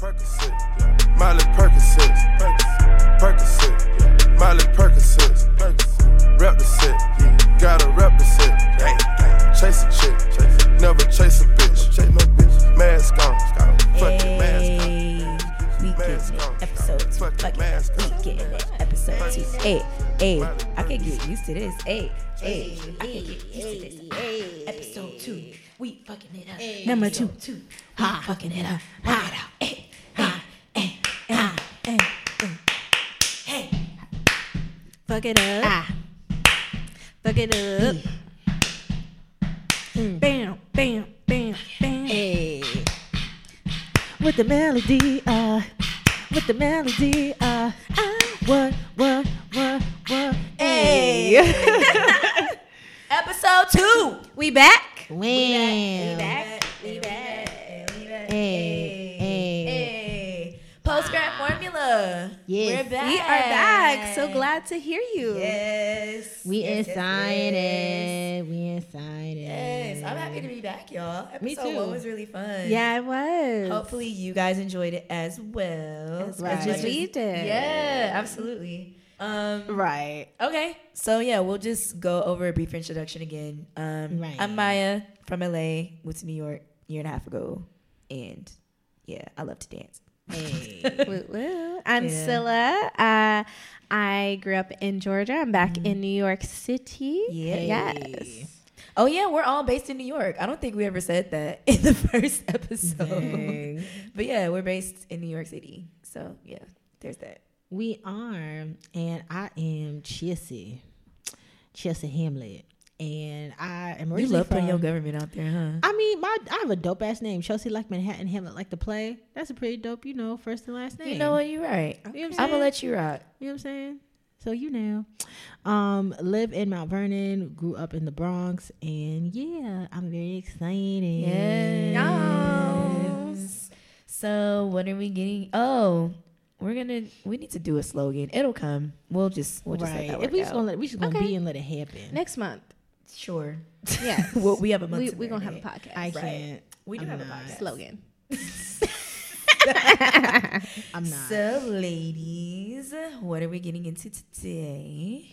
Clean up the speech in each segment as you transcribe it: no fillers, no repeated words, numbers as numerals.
Percocet, Miley Percocet, Percocet, Miley Percocet, rep the set, gotta rep the set, chase a chick, never chase a bitch, mask on, fucking mask on. Episode 2. Hey, I can get used to this. Episode 2. We fucking it up. Number 2. We fucking it up. Hey. Fuck it up. Fuck it up. Bam, bam, bam, bam. Hey. With the melody, with the melody, what, hey. Episode 2, we back. We back. Hey. Post Grad Formula. Yes. We're back. We are back. So glad to hear you. Yes. We inside it. Yes. I'm happy to be back, y'all. Episode 1 was really fun. Yeah, it was. Hopefully you guys enjoyed it as well. As we did. Yeah, absolutely. Right. Okay. So yeah, we'll just go over a brief introduction again. Right. I'm Maya from LA, moved to New York a year and a half ago. And yeah, I love to dance. Hey. I'm Cylla. I grew up in Georgia. I'm back in New York City. Yay. Yes. Oh yeah, we're all based in New York. I don't think we ever said that in the first episode. Dang. But yeah, we're based in New York City. So yeah, there's that. We are, and I am Chelsea Hamlet. And I am originally. You love putting your government out there, huh? I mean, I have a dope ass name, Chelsea, like Manhattan, Hamlet, like the play. That's a pretty dope, first and last name. You know what? You're right. You know what I'm gonna let you rock. You know what I'm saying? So live in Mount Vernon, grew up in the Bronx, and yeah, I'm very excited. Yes. So what are we getting? Oh. We need to do a slogan. It'll come. We'll just let that work out. We just gonna be and let it happen. Next month. Sure. Yeah. we have a month. We're gonna have a podcast. I can't. We do have a podcast. Slogan. I'm not. So ladies, what are we getting into today?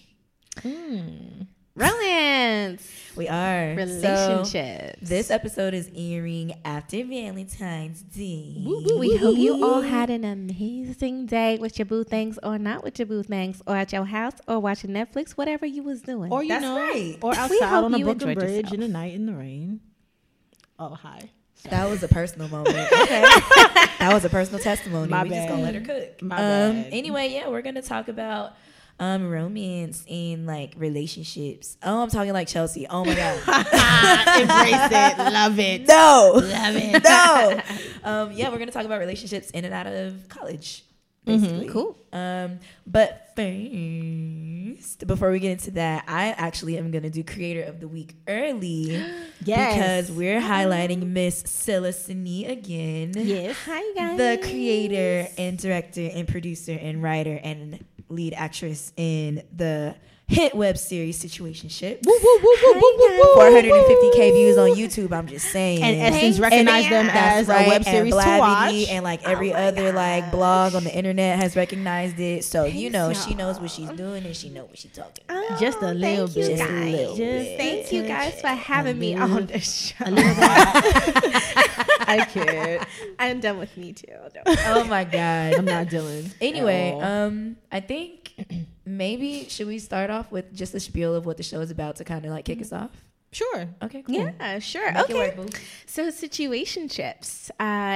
Relance. We are. Relationships. So, this episode is airing after Valentine's Day. We hope you all had an amazing day with your boo things or not with your boo things or at your house or watching Netflix, whatever you was doing. Or right. Or outside on a broken bridge in the night in the rain. Oh, hi. Sorry. That was a personal moment. Okay. That was a personal testimony. My bad. Just gonna let her cook. My bad. Anyway, yeah, we're gonna talk about romance and like relationships. Oh, I'm talking like Chelsea. Oh my god. Embrace it. Love it. No. Love it. No. Yeah, we're gonna talk about relationships in and out of college. Basically. Mm-hmm. Cool. But first, before we get into that, I actually am gonna do Creator of the Week early. Yes. Because we're highlighting Miss Cylla again. Yes. Hi you guys. The creator and director and producer and writer and lead actress in the hit web series Situationships. 450K views on YouTube, I'm just saying. And Essence recognized them as a web series to watch. And like every other like blog on the internet has recognized it. So she knows what she's doing and she knows what she's talking about. Just a little bit. Thank you guys for having me on the show. A little bit. I kid. I'm done with me too. Oh my god, I'm not dealing. Anyway, I think maybe should we start off with just a spiel of what the show is about to kind of like kick us off? Sure. Okay. Cool. Yeah. Sure. Make it work, boo. So, Situationships.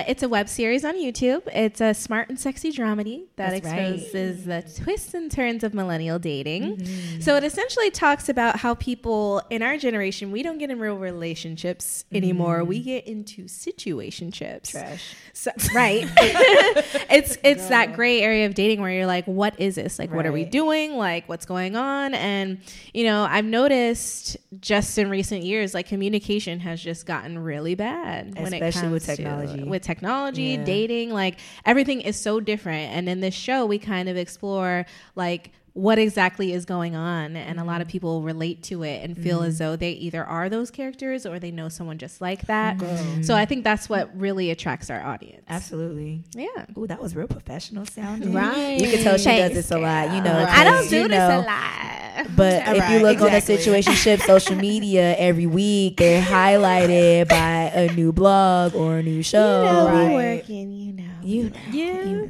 It's a web series on YouTube. It's a smart and sexy dramedy that exposes the twists and turns of millennial dating. Mm-hmm. So, it essentially talks about how people in our generation, we don't get in real relationships anymore. Mm-hmm. We get into situationships. Trash. So, right. it's that gray area of dating where you're like, what is this? Like, what are we doing? Like, what's going on? And I've noticed just in recent years, like communication has just gotten really bad, especially when it comes with technology, dating, like everything is so different. And in this show, we kind of explore like what exactly is going on. And a lot of people relate to it and feel as though they either are those characters or they know someone just like that. So I think that's what really attracts our audience. Absolutely. Yeah. Ooh, that was real professional sounding. Right. You can tell she does this a lot. You know, I don't do this a lot. But if you look on the Situationship social media every week, they're highlighted by a new blog or a new show. You know, we working, you know.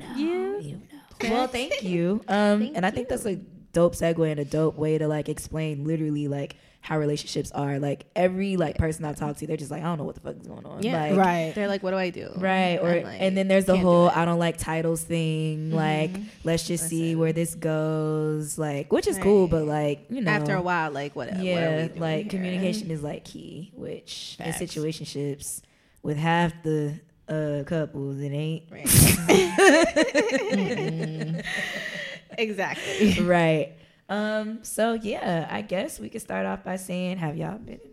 Well, thank you. And I think that's a dope segue and a dope way to like explain literally like how relationships are. Like every like person I talk to, they're just like, I don't know what the fuck is going on. Yeah, like, right. They're like, what do I do? Right. Or like, and then there's the whole I don't like titles thing. Mm-hmm. Like let's just see where this goes. Like which is cool, but like you know, after a while, like whatever. Yeah. What like here? Communication is like key, which in situationships with half the couples it ain't right. Exactly right. So yeah, I guess we could start off by saying, have y'all been in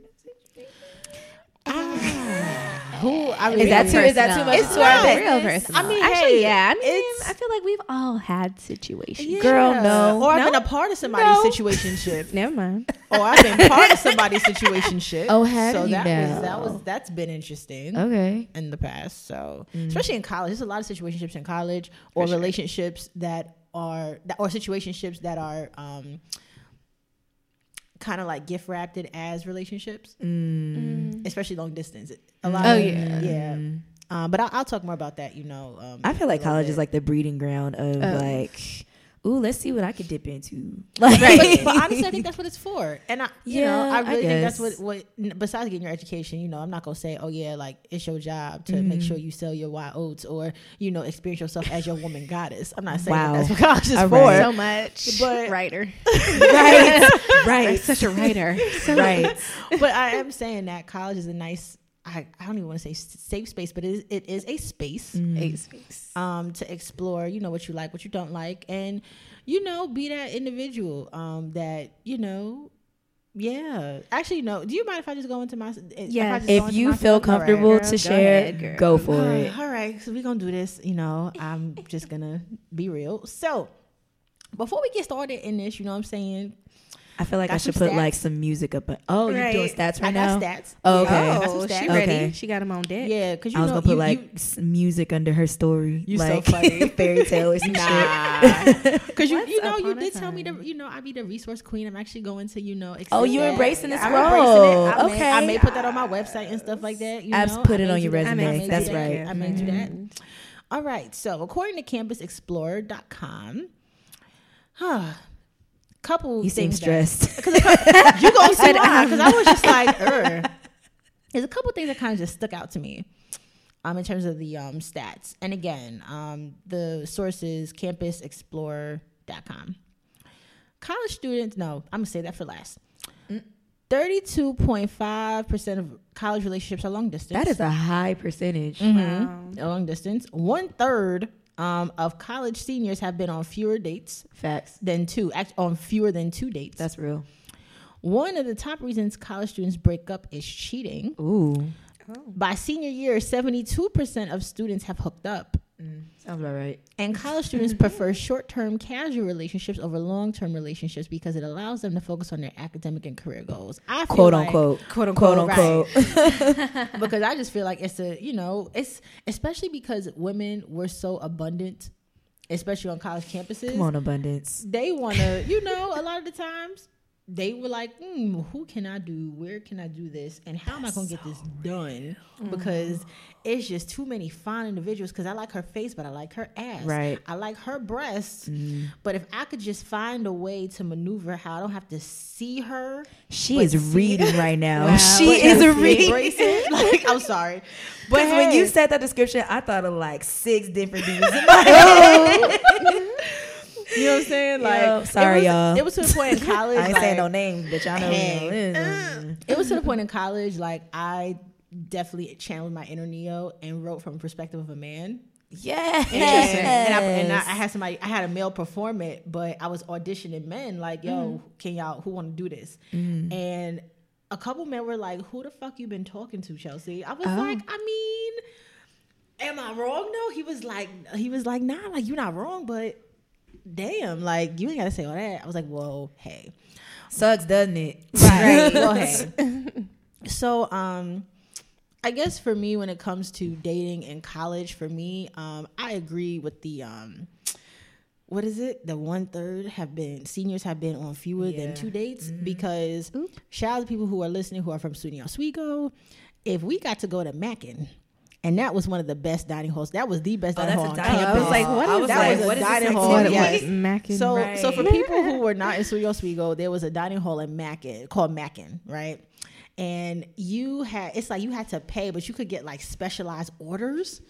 that situation? Is that too much? It's not real personal. I mean, I feel like we've all had situations. Yeah. Girl, no. Or I've been a part of somebody's situationship. Never mind. Or I've been part of somebody's situationship. Oh, have you? So that's been interesting. Okay. In the past, so especially in college, there's a lot of situationships in college, or relationships that are, or situationships that are kind of like gift wrapped it as relationships, especially long distance. A lot of, yeah. But I'll talk more about that. You know, I feel like college is like the breeding ground of like, ooh, let's see what I could dip into. Like, but honestly, I think that's what it's for. And I really think that's what besides getting your education, you know, I'm not gonna say, oh yeah, like it's your job to make sure you sell your wild oats or, you know, experience yourself as your woman goddess. I'm not saying that's what college is for. So much, but writer, right, such a writer, But I am saying that college is a nice. I don't even want to say safe space, but it is a space, to explore, you know, what you like, what you don't like, and, you know, be that individual that, you know, Actually, no. Do you mind if I just go into my? Yeah. If you feel comfortable to share, go for it. All right. So we're going to do this. You know, I'm just going to be real. So before we get started in this, you know what I'm saying? I feel like I should put like some music up. Oh, you're doing stats right now? I got stats. Oh, okay. I got some stats. She ready. Okay. She got them on deck. Yeah, because you know. I was going to put like music under her story. You like, so funny. Fairy tale or some shit. Because you know, you did tell me to, you know, I be the resource queen. I'm actually going to, you know. Oh, you're embracing this role. I'm embracing it. Okay. I may put that on my website and stuff like that. I've put it on your resume. That's right. I may do that. All right. So according to CampusExplorer.com, couple you seem stressed because you go said because I was just like there's a couple things that kind of just stuck out to me in terms of the stats, and again the source is CampusExplorer.com. college students, I'm gonna say that for last. 32.5% of college relationships are long distance. That is a high percentage. Wow. Long distance. 1/3 of college seniors have been on fewer dates than two. On fewer than two dates. That's real. One of the top reasons college students break up is cheating. Ooh. Oh. By senior year, 72% of students have hooked up. Sounds about right. And college students prefer short-term casual relationships over long-term relationships because it allows them to focus on their academic and career goals. I feel quote unquote. Because I just feel like it's a, you know, it's especially because women were so abundant, especially on college campuses. Come on, abundance. They want to, you know, a lot of the times they were like, who can I do? Where can I do this? And how am I going to get this done? Because it's just too many fine individuals. Because I like her face, but I like her ass. Right. I like her breasts. But if I could just find a way to maneuver how I don't have to see her. She is reading right now. Wow. She is a reading. Like, I'm sorry. But when you said that description, I thought of like 6 different dudes in my head. You know what I'm saying? Like, y'all. It was to the point in college. I ain't saying no names, but y'all know who it was to the point in college, like, I definitely channeled my inner Neo and wrote from the perspective of a man. Yes. And I had somebody, I had a male perform it, but I was auditioning men, like, yo, can y'all, who want to do this? And a couple men were like, who the fuck you been talking to, Chelsea? I was like, I mean, am I wrong though? He was like, nah, like, you're not wrong, but damn, like, you ain't got to say all that. I was like, whoa, hey. Sucks, doesn't it? Right. Well, hey. So, I guess for me, when it comes to dating in college, for me, I agree with the, what is it? The 1/3 have been, seniors have been on fewer than 2 dates, because shout out to people who are listening who are from SUNY Oswego. If we got to go to Mackin, and that was one of the best dining halls. That was the best dining hall on campus. I was like, what is dining hall? Yes. Mackin, so, right. So for people who were not in SUNY Oswego, there was a dining hall in Mackin called Mackin, right? And you had, it's like you had to pay, but you could get like specialized orders.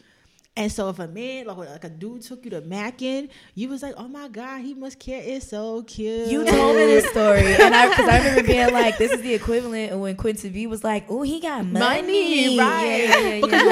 And so if a man, like a dude took you to Mackin, you was like, oh my God, he must care. It's so cute. You told me this story. And I remember being like, this is the equivalent of when Quincy B was like, oh, he got money. Right. Yeah, because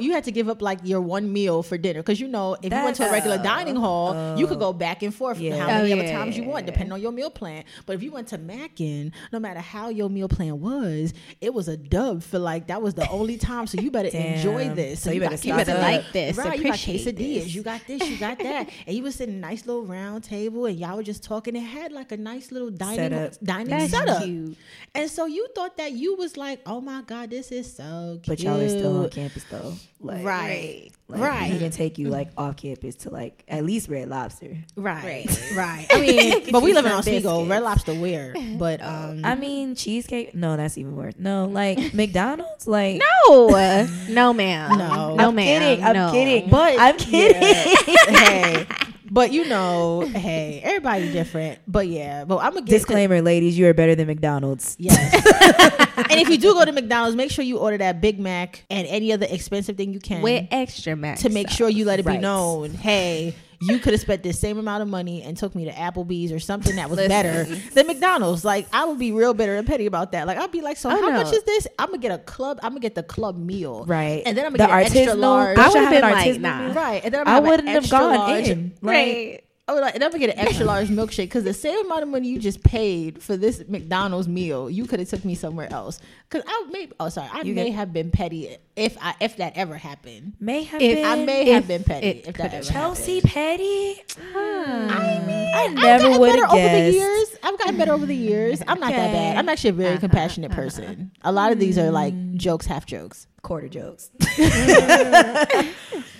you had to give up like your one meal for dinner. Because you know, if you went to a regular dining hall, you could go back and forth how many other times you want, depending on your meal plan. But if you went to Mackin, no matter how your meal plan was, it was a dub for like, that was the only time. So you better enjoy this. So you better like this, right? You got quesadillas, you got this, you got that, and you was sitting in a nice little round table, and y'all were just talking. It had like a nice little dining setup. Cute. And so you thought that you was like, oh my God, this is so cute. But y'all are still on campus though, like, right? Right. He can take you like off campus to like at least Red Lobster, right. I mean, but we live in Oswego. Red Lobster, where? But I mean, cheesecake. No, that's even worse. No, like McDonald's. Like no, no, ma'am. No, ma'am. I'm kidding. Yeah. Hey, but you know, hey, everybody's different. But yeah, but I'm a disclaimer, ladies. You are better than McDonald's. Yes. And if you do go to McDonald's, make sure you order that Big Mac and any other expensive thing you can with extra mac to make sure you let it be known. Hey. You could have spent the same amount of money and took me to Applebee's or something that was better than McDonald's. Like, I would be real bitter and petty about that. Like, I'd be like, so how much is this? I'm going to get the club meal. Right. And then I'm going to get an extra large. I would have been like, nah. Right. And then I wouldn't have gone in. Right. Oh, like, and I'm gonna get an extra large milkshake because the same amount of money you just paid for this McDonald's meal, you could have took me somewhere else. Cause I may have been petty if that ever happened. Chelsea petty. I mean, I would have guessed. I've gotten better over the years. I'm not that bad. I'm actually a very compassionate person. A lot of these are like jokes, half jokes, quarter jokes.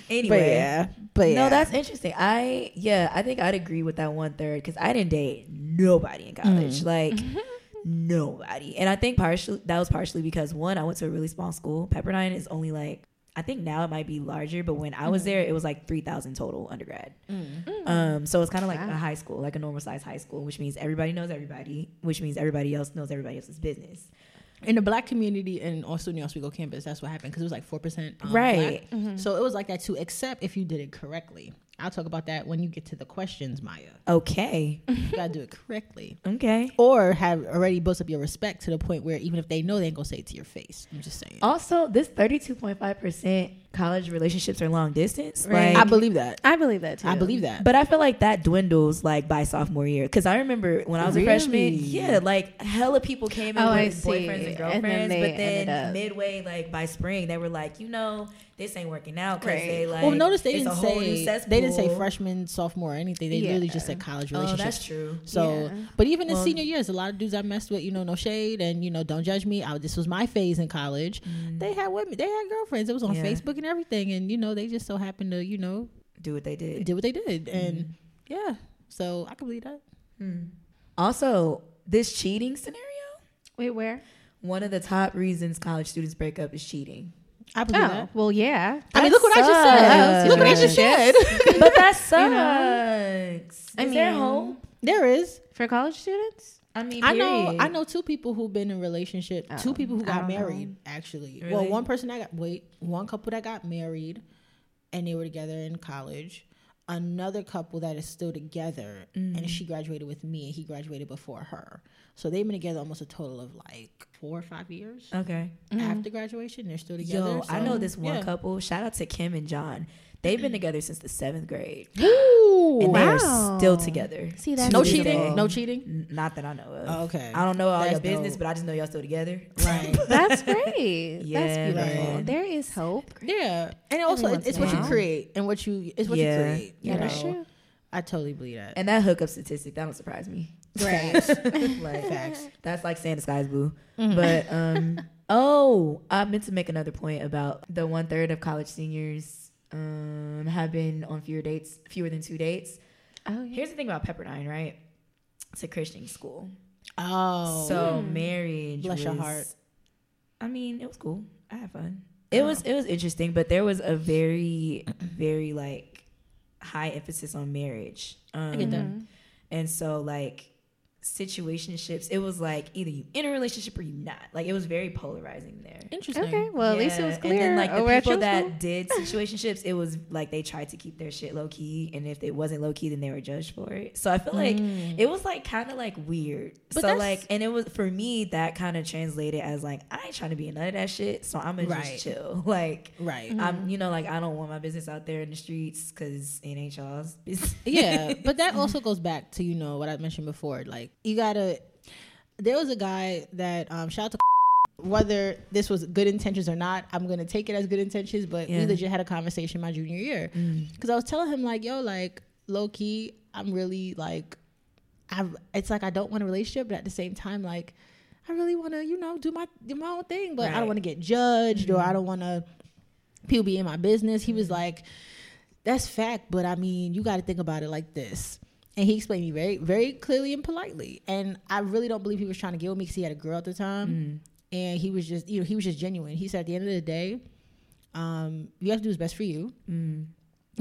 Anyway, but yeah. No, that's interesting. I think I'd agree with that 1/3 because I didn't date nobody in college, like nobody. And I think that was partially because one, I went to a really small school. Pepperdine is only like, I think now it might be larger, but when I was there, it was like 3,000 total undergrad. So it's kind of like a high school, like a normal size high school, which means everybody knows everybody, which means everybody else knows everybody else's business. In the black community and also New Oswego campus, that's what happened because it was like 4% right. Black. So it was like that too, except if you did it correctly. I'll talk about that when you get to the questions, Maya. Okay. You gotta do it correctly. Okay. Or have already built up your respect to the point where even if they know, they ain't gonna say it to your face. I'm just saying. Also, this 32.5% college relationships are long distance. Right. Like, I believe that too. But I feel like that dwindles like by sophomore year. Because I remember when I was a freshman, like hella people came in with boyfriends and girlfriends. And then but then midway, like by spring, they were like, you know, this ain't working out because they like. Well, notice they didn't say freshman, sophomore, or anything. They literally just said college relationships. Oh, that's true. So, but even in senior years, a lot of dudes I messed with, you know, no shade, and you know, don't judge me. This was my phase in college. They had women, they had girlfriends. It was on Facebook and everything, and you know, they just so happened to, you know, do what they did, and so I can believe that. Also, this cheating scenario. Wait, where? One of the top reasons college students break up is cheating. I believe that. Well, yeah. I mean, look what I just said. Look what I just said. But that sucks. You know, is there hope? There is. For college students? I mean, I know two people who've been in relationship. Two people who got married, actually. Really? Well, one couple that got married, and they were together in college. Another couple that is still together, and she graduated with me, and he graduated before her. So they've been together almost a total of like 4 or 5 years. Okay. After graduation, they're still together. Yo, so, I know this one couple. Shout out to Kim and John. They've been together since the 7th grade. Ooh, and they're still together. See, that's no cheating? Not that I know of. Okay. I don't know all your business, but I just know y'all still together. Right. That's great. Yeah, that's beautiful. Man. There is hope. Yeah. And also, it's what you create and what you create. Yeah, that's true. I totally believe that. And that hookup statistic, that don't surprise me. Right. Like, facts. That's like saying the sky's blue. Mm-hmm. But oh, I meant to make another point about the 1/3 of college seniors have been on fewer than two dates. Oh, yeah. Here's the thing about Pepperdine, right? It's a Christian school. Oh, so marriage. Bless your heart. I mean, it was cool. I had fun. It was interesting, but there was a very, very like high emphasis on marriage. I get that. And so like situationships, it was like either you in a relationship or you not. Like it was very polarizing there. Interesting. Okay, well at least it was clear. And then like the people that did situationships, it was like they tried to keep their shit low key, and if it wasn't low key, then they were judged for it. So I feel like it was like kind of like weird. But so like, and it was for me that kind of translated as like I ain't trying to be in none of that shit, so I'm gonna just chill. Like I'm like I don't want my business out there in the streets because it ain't y'all's business. Yeah, but that also goes back to what I mentioned before, like. You gotta, there was a guy that, shout out to whether this was good intentions or not, I'm going to take it as good intentions, but we legit had a conversation my junior year. Because I was telling him like, yo, like low key, I'm really like, it's like, I don't want a relationship, but at the same time, like, I really want to, do my own thing, but I don't want to get judged or I don't want to people be in my business. He was like, that's fact. But I mean, you got to think about it like this. And he explained me very, very clearly and politely. And I really don't believe he was trying to get with me because he had a girl at the time. And he was just, he was just genuine. He said, at the end of the day, you have to do what's best for you. And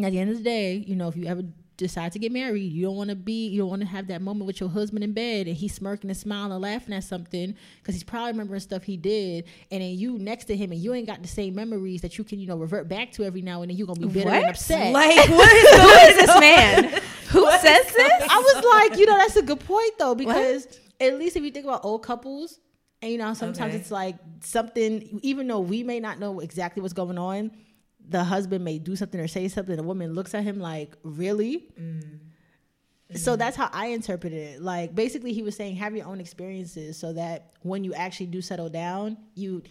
at the end of the day, if you ever decide to get married, you don't want to have that moment with your husband in bed and he's smirking and smiling and laughing at something because he's probably remembering stuff he did. And then you next to him and you ain't got the same memories that you can, revert back to every now and then. You're going to be bitter and upset. Like, what is this man? Who says this? I was like, that's a good point though, because at least if you think about old couples, and sometimes it's like something, even though we may not know exactly what's going on, the husband may do something or say something, the woman looks at him like, really? So that's how I interpreted it. Like basically he was saying, have your own experiences so that when you actually do settle down, you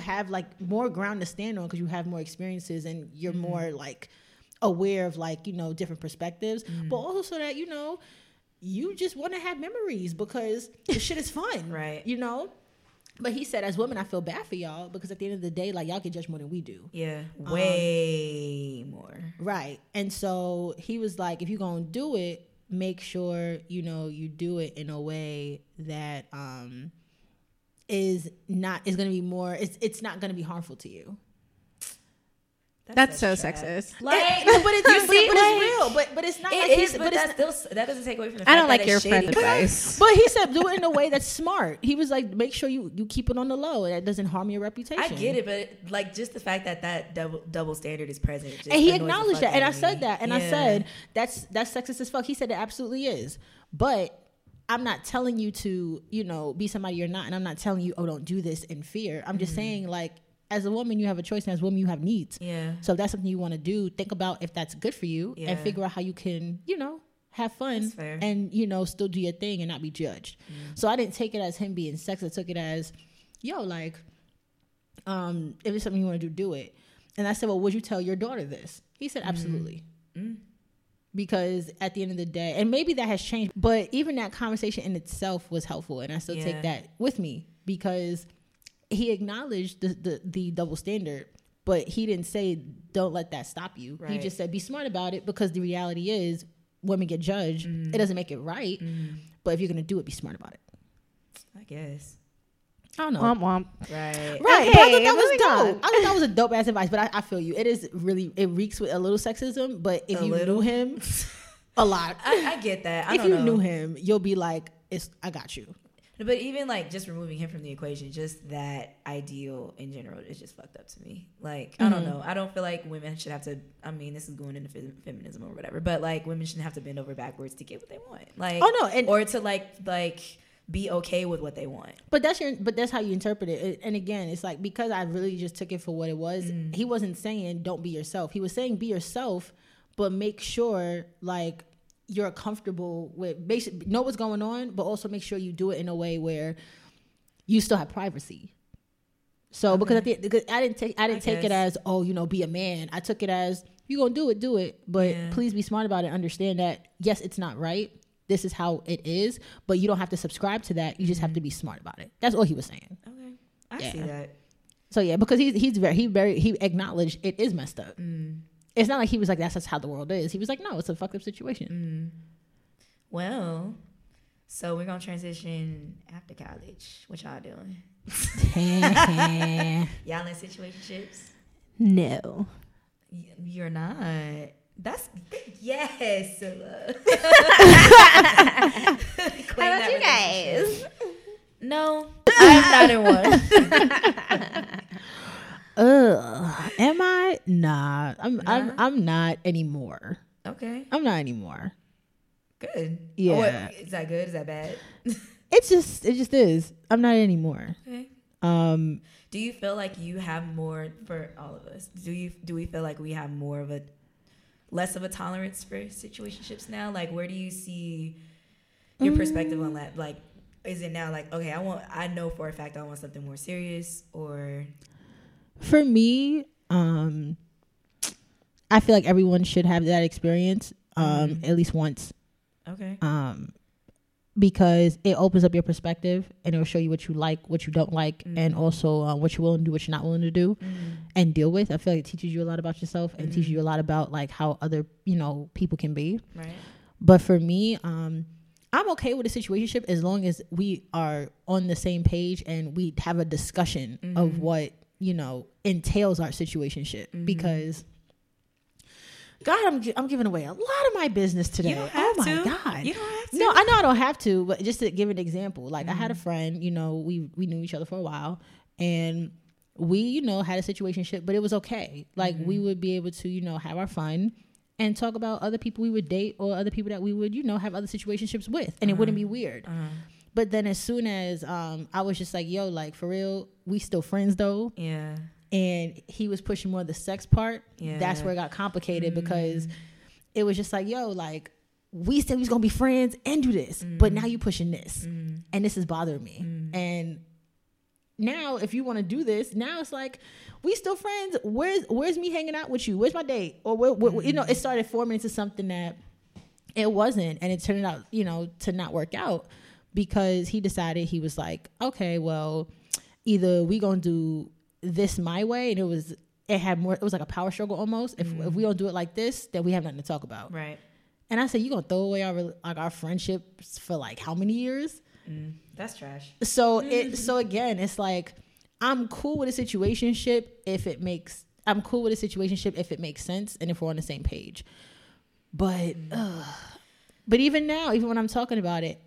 have like more ground to stand on because you have more experiences and you're more like aware of like, different perspectives, but also so that, you just want to have memories because the shit is fun. But he said, as women, I feel bad for y'all because at the end of the day, like, y'all get judged more than we do. Yeah. Way more. Right. And so he was like, if you're going to do it, make sure, you do it in a way that it's not going to be harmful to you. That's so sexist. Like, no, but it's real. But it's not. That doesn't take away from the fact I don't like your friend advice. But he said, do it in a way that's smart. He was like, make sure you keep it on the low. That doesn't harm your reputation. I get it, but like just the fact that double standard is present. And he acknowledged that, and I said that, and I said that's sexist as fuck. He said it absolutely is, but. I'm not telling you to, be somebody you're not, and I'm not telling you, oh, don't do this in fear. I'm just saying, like, as a woman, you have a choice, and as a woman, you have needs. Yeah. So if that's something you want to do, think about if that's good for you and figure out how you can, have fun and, still do your thing and not be judged. So I didn't take it as him being sexist. I took it as, if it's something you want to do it. And I said, well, would you tell your daughter this? He said, absolutely. Because at the end of the day, and maybe that has changed, but even that conversation in itself was helpful. And I still take that with me because he acknowledged the double standard, but he didn't say, don't let that stop you. Right. He just said, be smart about it because the reality is women get judged. It doesn't make it right. But if you're going to do it, be smart about it. I guess. I don't know. Womp womp. Right. Right. Okay, but I thought that was dope. I thought that was a dope ass advice, but I feel you. It is really, it reeks with a little sexism, but if you knew him, a lot. I get that. If you knew him, you'll be like, I got you. But even like just removing him from the equation, just that ideal in general is just fucked up to me. Like, I don't know. I don't feel like women should have to, I mean, this is going into feminism or whatever, but like women shouldn't have to bend over backwards to get what they want. Like, oh no. And, or to like, be okay with what they want. But that's how you interpret it. And again, it's like, because I really just took it for what it was, he wasn't saying don't be yourself. He was saying be yourself, but make sure like you're comfortable with, basically know what's going on, but also make sure you do it in a way where you still have privacy. So because I didn't take it as, oh, be a man. I took it as you're going to do it. But please be smart about it. Understand that, yes, it's not right. This is how it is. But you don't have to subscribe to that. You just have to be smart about it. That's all he was saying. Okay. I see that. So, yeah, because he acknowledged it is messed up. Mm. It's not like he was like, that's just how the world is. He was like, no, it's a fucked up situation. Mm. Well, so we're going to transition after college. What y'all doing? Y'all in situationships? No. You're not. That's, yes. How about you guys? No, I thought it was. Am I? Nah, I'm not anymore. Okay, I'm not anymore. Good. Yeah. Oh, what, is that good? Is that bad? It just is. I'm not anymore. Okay. Do you feel like you have more for all of us? Do we feel like we have more of a, less of a tolerance for situationships now? Like, where do you see your perspective on that? Like, is it now like, okay, I know for a fact I want something more serious? Or for me, I feel like everyone should have that experience at least once. Okay. Because it opens up your perspective and it'll show you what you like, what you don't like, and also what you're willing to do, what you're not willing to do and deal with. I feel like it teaches you a lot about yourself and teaches you a lot about like how other, people can be. Right. But for me, I'm okay with a situationship as long as we are on the same page and we have a discussion of what, entails our situationship. Because, God, I'm giving away a lot of my business today. You don't have to. Oh, my God. You don't have to. No, I know I don't have to, but just to give an example, like I had a friend, we knew each other for a while, and we, had a situationship, but it was okay. Like we would be able to, have our fun and talk about other people we would date or other people that we would, have other situationships with. And it wouldn't be weird. But then as soon as I was just like, yo, like, for real, we still friends, though. Yeah. And he was pushing more the sex part. Yeah. That's where it got complicated because it was just like, yo, like, we said we was going to be friends and do this. But now you pushing this. And this is bothering me. And now, if you want to do this, now it's like, we still friends. Where's me hanging out with you? Where's my date? Or where, it started forming into something that it wasn't, and it turned out, to not work out because he decided he was like, okay, well, either we gonna do this my way, and it was like a power struggle almost. If we don't do it like this, then we have nothing to talk about. Right. And I said, you gonna throw away our friendships for like how many years? That's trash. So again, it's like I'm cool with a situationship if it makes sense and if we're on the same page. But but even now, even when I'm talking about it,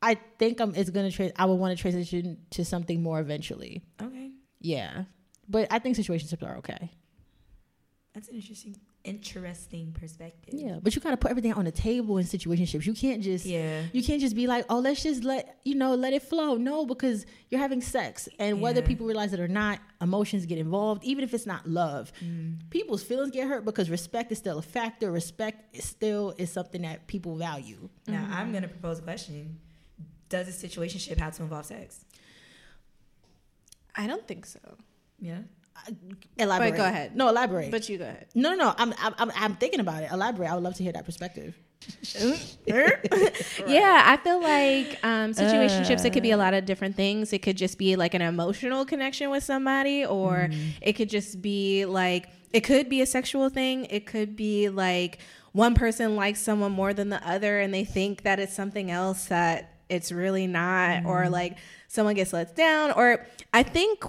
I think I would want to transition to something more eventually. Okay. Yeah. But I think situationships are okay. That's an interesting perspective. Yeah, but you gotta put everything on the table in situationships. You can't just be like, oh, let's just let it flow. No, because you're having sex, and whether people realize it or not, emotions get involved. Even if it's not love, people's feelings get hurt because respect is still a factor. Respect is something that people value. Now I'm gonna propose a question. Does a situationship have to involve sex? I don't think so. Yeah. Elaborate. But go ahead. No, elaborate. But you go ahead. No. I'm thinking about it. Elaborate. I would love to hear that perspective. Yeah, I feel like situationships, it could be a lot of different things. It could just be like an emotional connection with somebody, or it could just be like, it could be a sexual thing. It could be like one person likes someone more than the other, and they think that it's something else that it's really not, or like someone gets let down. Or I think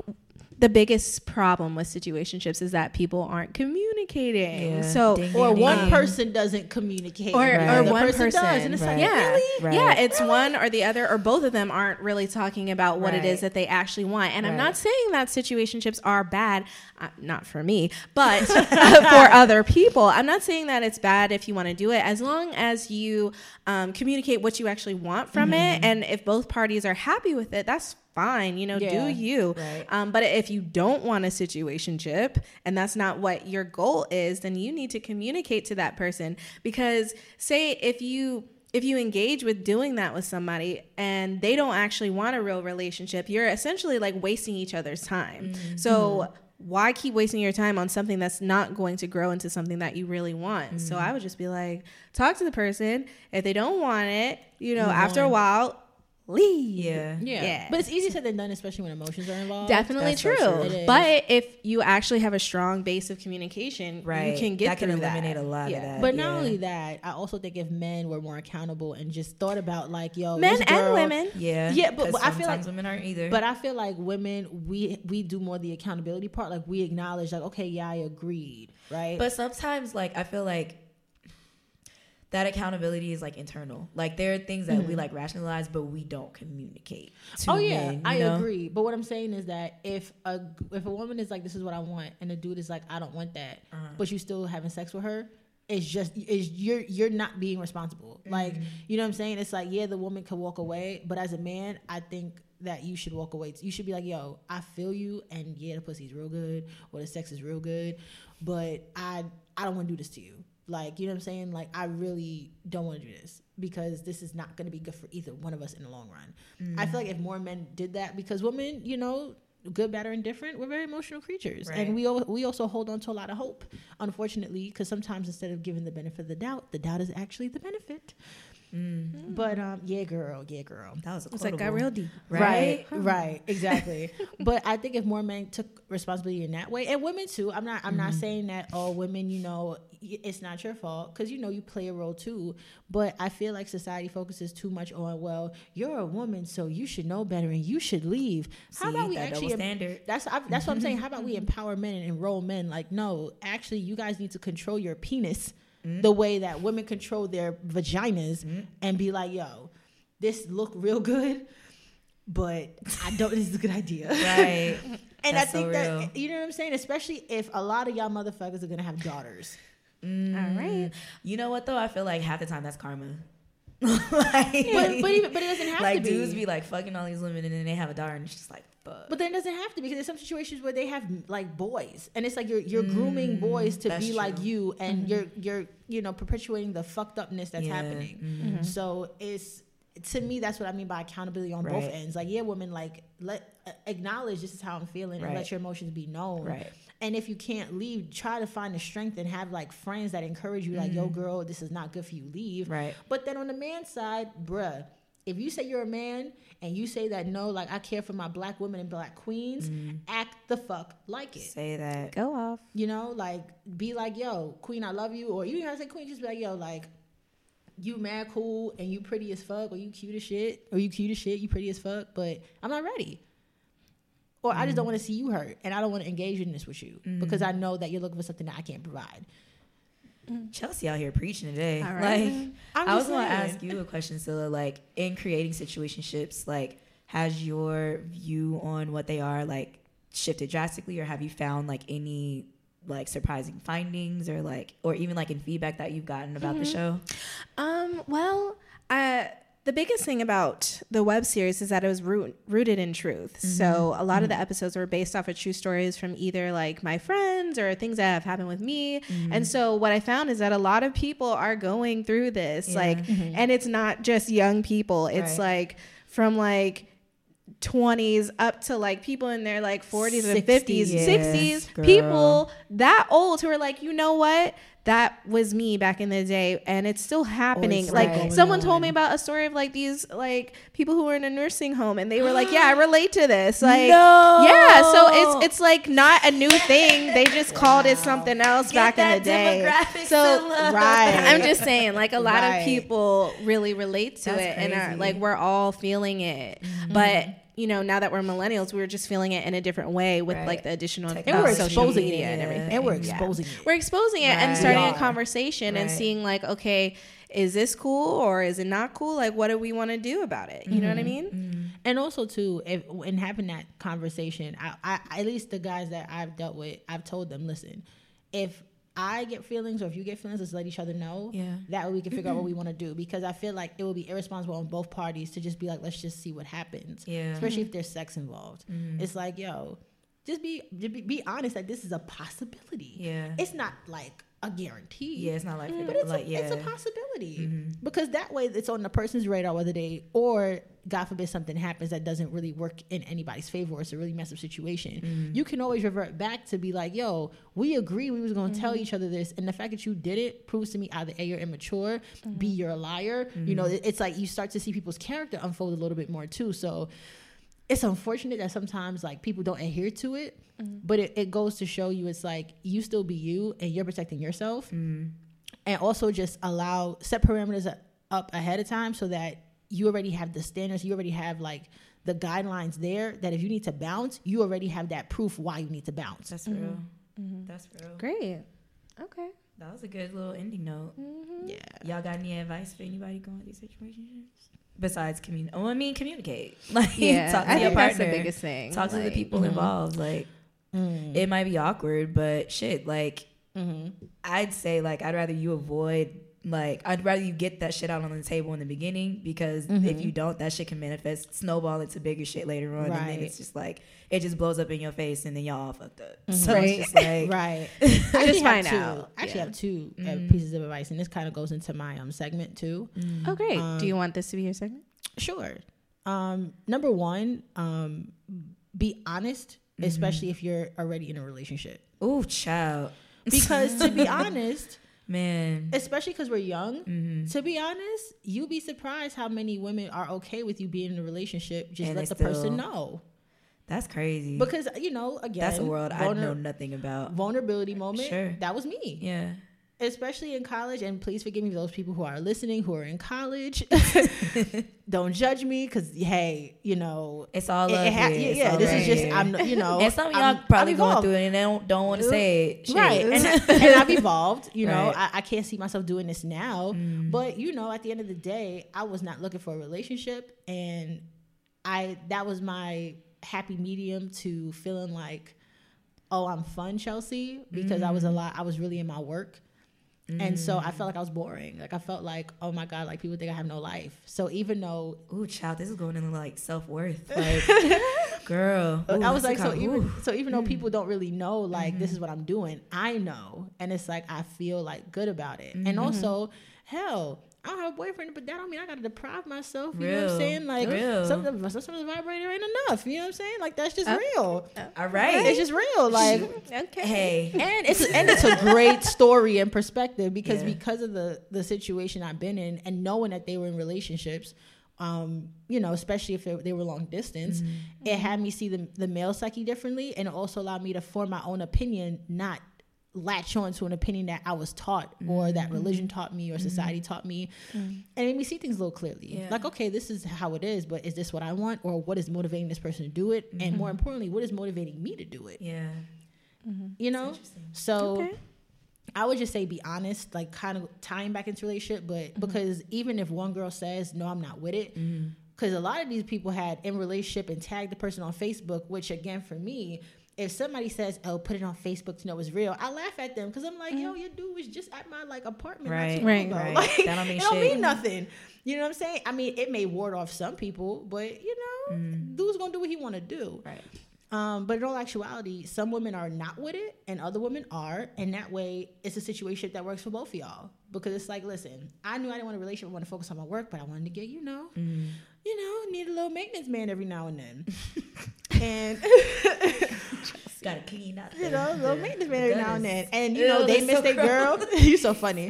the biggest problem with situationships is that people aren't communicating. Yeah. So, one person doesn't communicate, or the one person does, and it's like, really? Right. Yeah, it's really? One or the other, or both of them aren't really talking about what it is that they actually want. And I'm not saying that situationships are bad, not for me, but for other people. I'm not saying that it's bad if you want to do it, as long as you communicate what you actually want from it, and if both parties are happy with it, that's fine, do you. Right. But if you don't want a situationship and that's not what your goal is, then you need to communicate to that person. Because say if you engage with doing that with somebody and they don't actually want a real relationship, you're essentially like wasting each other's time. So why keep wasting your time on something that's not going to grow into something that you really want? Mm-hmm. So I would just be like, talk to the person. If they don't want it, you know, after a while, leave. Yeah. But it's easier said than done, especially when emotions are involved. Definitely. That's true. So but if you actually have a strong base of communication, right, you can get that through that. That can eliminate a lot of that. But not only that, I also think if men were more accountable and just thought about like, yo, men and women. Yeah. But I feel like women aren't either. But I feel like women, we do more the accountability part. Like we acknowledge like, okay, yeah, I agreed. Right. But sometimes like, I feel like that accountability is like internal. Like there are things that we like rationalize, but we don't communicate to men, I agree. But what I'm saying is that if a woman is like, this is what I want, and the dude is like, I don't want that, but you still having sex with her, it's just you're not being responsible. Mm-hmm. Like, you know what I'm saying? It's like, yeah, the woman can walk away, but as a man, I think that you should walk away. You should be like, yo, I feel you, and yeah, the pussy's real good, or the sex is real good, but I don't want to do this to you. Like, you know what I'm saying? Like, I really don't want to do this because this is not going to be good for either one of us in the long run. Mm. I feel like if more men did that, because women, you know, good, bad, or indifferent, we're very emotional creatures. Right. And we also hold on to a lot of hope, unfortunately, because sometimes instead of giving the benefit of the doubt is actually the benefit. Mm. But yeah girl that was a quotable. It's like got real deep, right exactly. But I think if more men took responsibility in that way, and women too, I'm not saying that all women, you know, it's not your fault, because you know you play a role too, but I feel like society focuses too much on, well, you're a woman so you should know better and you should leave. How about we actually standard. That's what I'm saying. How about we empower men and enroll men? Like, no, actually you guys need to control your penis the way that women control their vaginas, and be like, yo, this look real good, but I don't, this is a good idea. Right. And that's, I think, so that, you know what I'm saying? Especially if a lot of y'all motherfuckers are going to have daughters. All right. You know what though? I feel like half the time that's karma. Like, yeah, but it doesn't have like to be. Like dudes be like fucking all these women and then they have a daughter and it's just like, fuck. But then it doesn't have to, because there's some situations where they have like boys and it's like you're grooming boys to be true. Like you, and you're you know, perpetuating the fucked upness that's happening. Mm-hmm. So it's, to me, that's what I mean by accountability on both ends. Like, yeah, women, like acknowledge this is how I'm feeling and let your emotions be known. Right. And if you can't leave, try to find the strength and have like friends that encourage you, like, yo, girl, this is not good for you, leave. Right. But then on the man's side, bruh, if you say you're a man and you say that, no, like, I care for my black women and black queens, act the fuck like it. Say that. Go off. You know, like, be like, yo, queen, I love you. Or you don't have to say queen, just be like, yo, like, you mad cool and you pretty as fuck, or you cute as shit, you pretty as fuck, but I'm not ready. Or I just don't want to see you hurt, and I don't want to engage in this with you because I know that you're looking for something that I can't provide. Chelsea out here preaching today. All right. Like, I was going to ask you a question, Cylla. Like, in creating situationships, like, has your view on what they are like shifted drastically, or have you found like any like surprising findings, or like, or even like in feedback that you've gotten about the show? Well, the biggest thing about the web series is that it was rooted in truth. Mm-hmm. So a lot of the episodes were based off of true stories from either like my friends or things that have happened with me. Mm-hmm. And so what I found is that a lot of people are going through this, like, and it's not just young people. It's like from like 20s up to like people in their like 40s and 50s, 60s, girl. People that old who are like, you know what? That was me back in the day, and it's still happening. Always like someone told me about a story of like these like people who were in a nursing home, and they were like, "Yeah, I relate to this." Like, yeah, so it's like not a new thing. They just called it something else back in the day. So I'm just saying, like a lot of people really relate to it, crazy. And like we're all feeling it, but. You know, now that we're millennials, we're just feeling it in a different way with like the additional social media and everything. And we're exposing it. We're exposing it and starting a conversation and seeing like, okay, is this cool or is it not cool? Like, what do we want to do about it? You know what I mean? Mm-hmm. And also too, in having that conversation, I at least the guys that I've dealt with, I've told them, listen, if I get feelings or if you get feelings, let's let each other know. Yeah. That way we can figure out what we want to do, because I feel like it would be irresponsible on both parties to just be like, let's just see what happens. Yeah. Especially if there's sex involved. It's like, yo, just be honest that this is a possibility. Yeah. It's not like a guarantee. Yeah, it's not like that. But it's, like, it's a possibility. Mm-hmm. Because that way it's on the person's radar whether they, or God forbid something happens that doesn't really work in anybody's favor or it's a really messed up situation. Mm-hmm. You can always revert back to be like, yo, we agreed we was going to tell each other this, and the fact that you did it proves to me either A, you're immature, B, you're a liar. You know, it's like you start to see people's character unfold a little bit more too. So it's unfortunate that sometimes like people don't adhere to it, but it goes to show you it's like you still be you and you're protecting yourself, and also just allow, set parameters up ahead of time so that you already have the standards, you already have like the guidelines there that if you need to bounce, you already have that proof why you need to bounce. That's real. That's real. Great. Okay. That was a good little ending note. Yeah. Y'all got any advice for anybody going through situationships? Besides communicate. Like, talk to your partner. That's the biggest thing. Talk to the people involved. Like, it might be awkward, but shit, like, I'd say, like, I'd rather you get that shit out on the table in the beginning, because if you don't, that shit can manifest, snowball into bigger shit later on, and then it's just like it just blows up in your face, and then y'all all fucked up. So it's just like I actually have two pieces of advice, and this kind of goes into my segment too. Oh great! Do you want this to be your segment? Sure. Number one, be honest, especially if you're already in a relationship. Ooh, child. Because to be honest. Man, especially because we're young. To be honest, you'd be surprised how many women are okay with you being in a relationship. Just and let the person know. That's crazy. Because, you know, again, that's a world I know nothing about. Vulnerability moment. Sure. That was me. Yeah. Especially in college, and please forgive me for those people who are listening who are in college. Don't judge me, because hey, you know, it's all love. This is just and some of y'all probably going through it and they don't want to say it. Shit. Right, and I've evolved. You know, I can't see myself doing this now, but you know, at the end of the day, I was not looking for a relationship, and that was my happy medium to feeling like, oh, I'm fun, Chelsea, because I was really in my work. And so I felt like I was boring. Like I felt like, oh my God, like people think I have no life. So even though, ooh, child, this is going into like self-worth, like girl. Ooh, I was like, so even though people don't really know, like this is what I'm doing, I know, and it's like I feel like good about it. And also, hell, I don't have a boyfriend, but that don't mean I gotta deprive myself. You know what I'm saying? Like some of the vibrator ain't enough. You know what I'm saying? Like that's just real. All right, it's just real. Like okay, hey, and it's a great story and perspective because of the situation I've been in, and knowing that they were in relationships. You know, especially if they were long distance, it had me see the male psyche differently, and it also allowed me to form my own opinion, not latch on to an opinion that I was taught or that religion taught me or society taught me, and made me see things a little clearly. Like, okay, this is how it is, but is this what I want, or what is motivating this person to do it, and more importantly, what is motivating me to do it? You know, so I would just say be honest, like kind of tying back into relationship, but because even if one girl says no, I'm not with it, because a lot of these people had in relationship and tagged the person on Facebook, which again for me, if somebody says, oh, put it on Facebook to know it's real, I laugh at them, because I'm like, yo, your dude was just at my like apartment. Right. Like, that don't mean shit. It don't mean nothing. You know what I'm saying? I mean, it may ward off some people, but you know, dude's going to do what he want to do. Right. But in all actuality, some women are not with it and other women are. And that way, it's a situation that works for both of y'all. Because it's like, listen, I knew I didn't want a relationship. I wanted to focus on my work, but I wanted to get, need a little maintenance man every now and then. And gotta clean up, a little maintenance man every now and then. And they miss their girl. You so funny.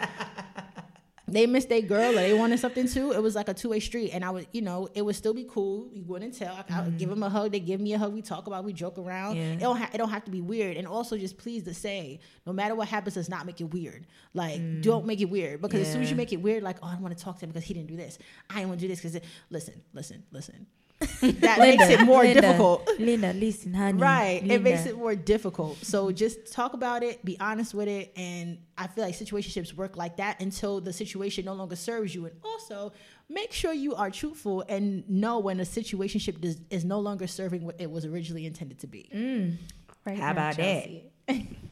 They miss their girl, or they wanted something too. It was like a two-way street, and I would, it would still be cool. You wouldn't tell. I would give them a hug. They give me a hug. We talk about. We joke around. Yeah. It don't have to be weird. And also, just please to say, no matter what happens, let's not make it weird. Like, don't make it weird, because as soon as you make it weird, like, oh, I don't want to talk to him because he didn't do this. I didn't want to do this because listen. That makes it more difficult. Linda, listen, honey. Right. Linda. It makes it more difficult. So just talk about it, be honest with it, and I feel like situationships work like that until the situation no longer serves you. And also, make sure you are truthful and know when a situationship is no longer serving what it was originally intended to be. Right. How about Chelsea? That?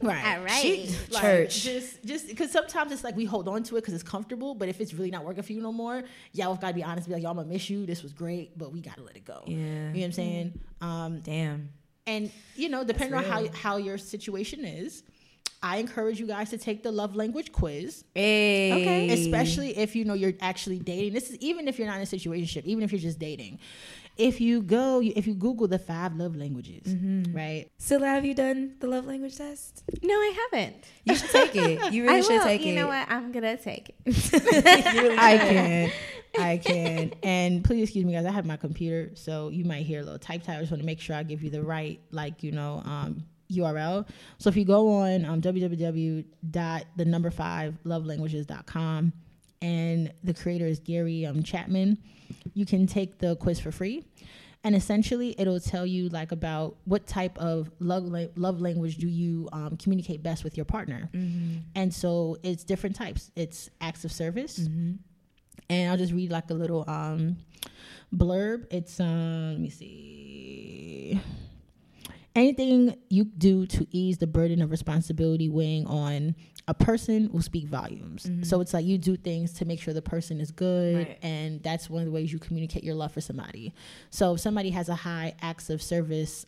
Right. All right. Like, church. Just because sometimes it's like we hold on to it because it's comfortable, but if it's really not working for you no more, y'all have got to be honest. Be like, y'all, I'm gonna miss you. This was great, but we gotta let it go. Yeah. You know what I'm saying? Damn. And depending on how your situation is, I encourage you guys to take the love language quiz. Hey. Okay. Especially if you know you're actually dating. This is even if you're not in a situationship, even if you're just dating. If you Google the 5 love languages, mm-hmm. right? Cylla, have you done the love language test? No, I haven't. You should take it. You really should take it. You know what? I'm going to take it. Really I can. And please excuse me, guys. I have my computer, so you might hear a little type. I just want to make sure I give you the right, URL. So if you go on www.5lovelanguages.com, and the creator is Gary Chapman, you can take the quiz for free. And essentially, it'll tell you about what type of love language do you communicate best with your partner. Mm-hmm. And so it's different types. It's acts of service. Mm-hmm. And I'll just read a little blurb. It's, let me see. Anything you do to ease the burden of responsibility weighing on a person will speak volumes. Mm-hmm. So it's you do things to make sure the person is good, right. And that's one of the ways you communicate your love for somebody. So if somebody has a high acts of service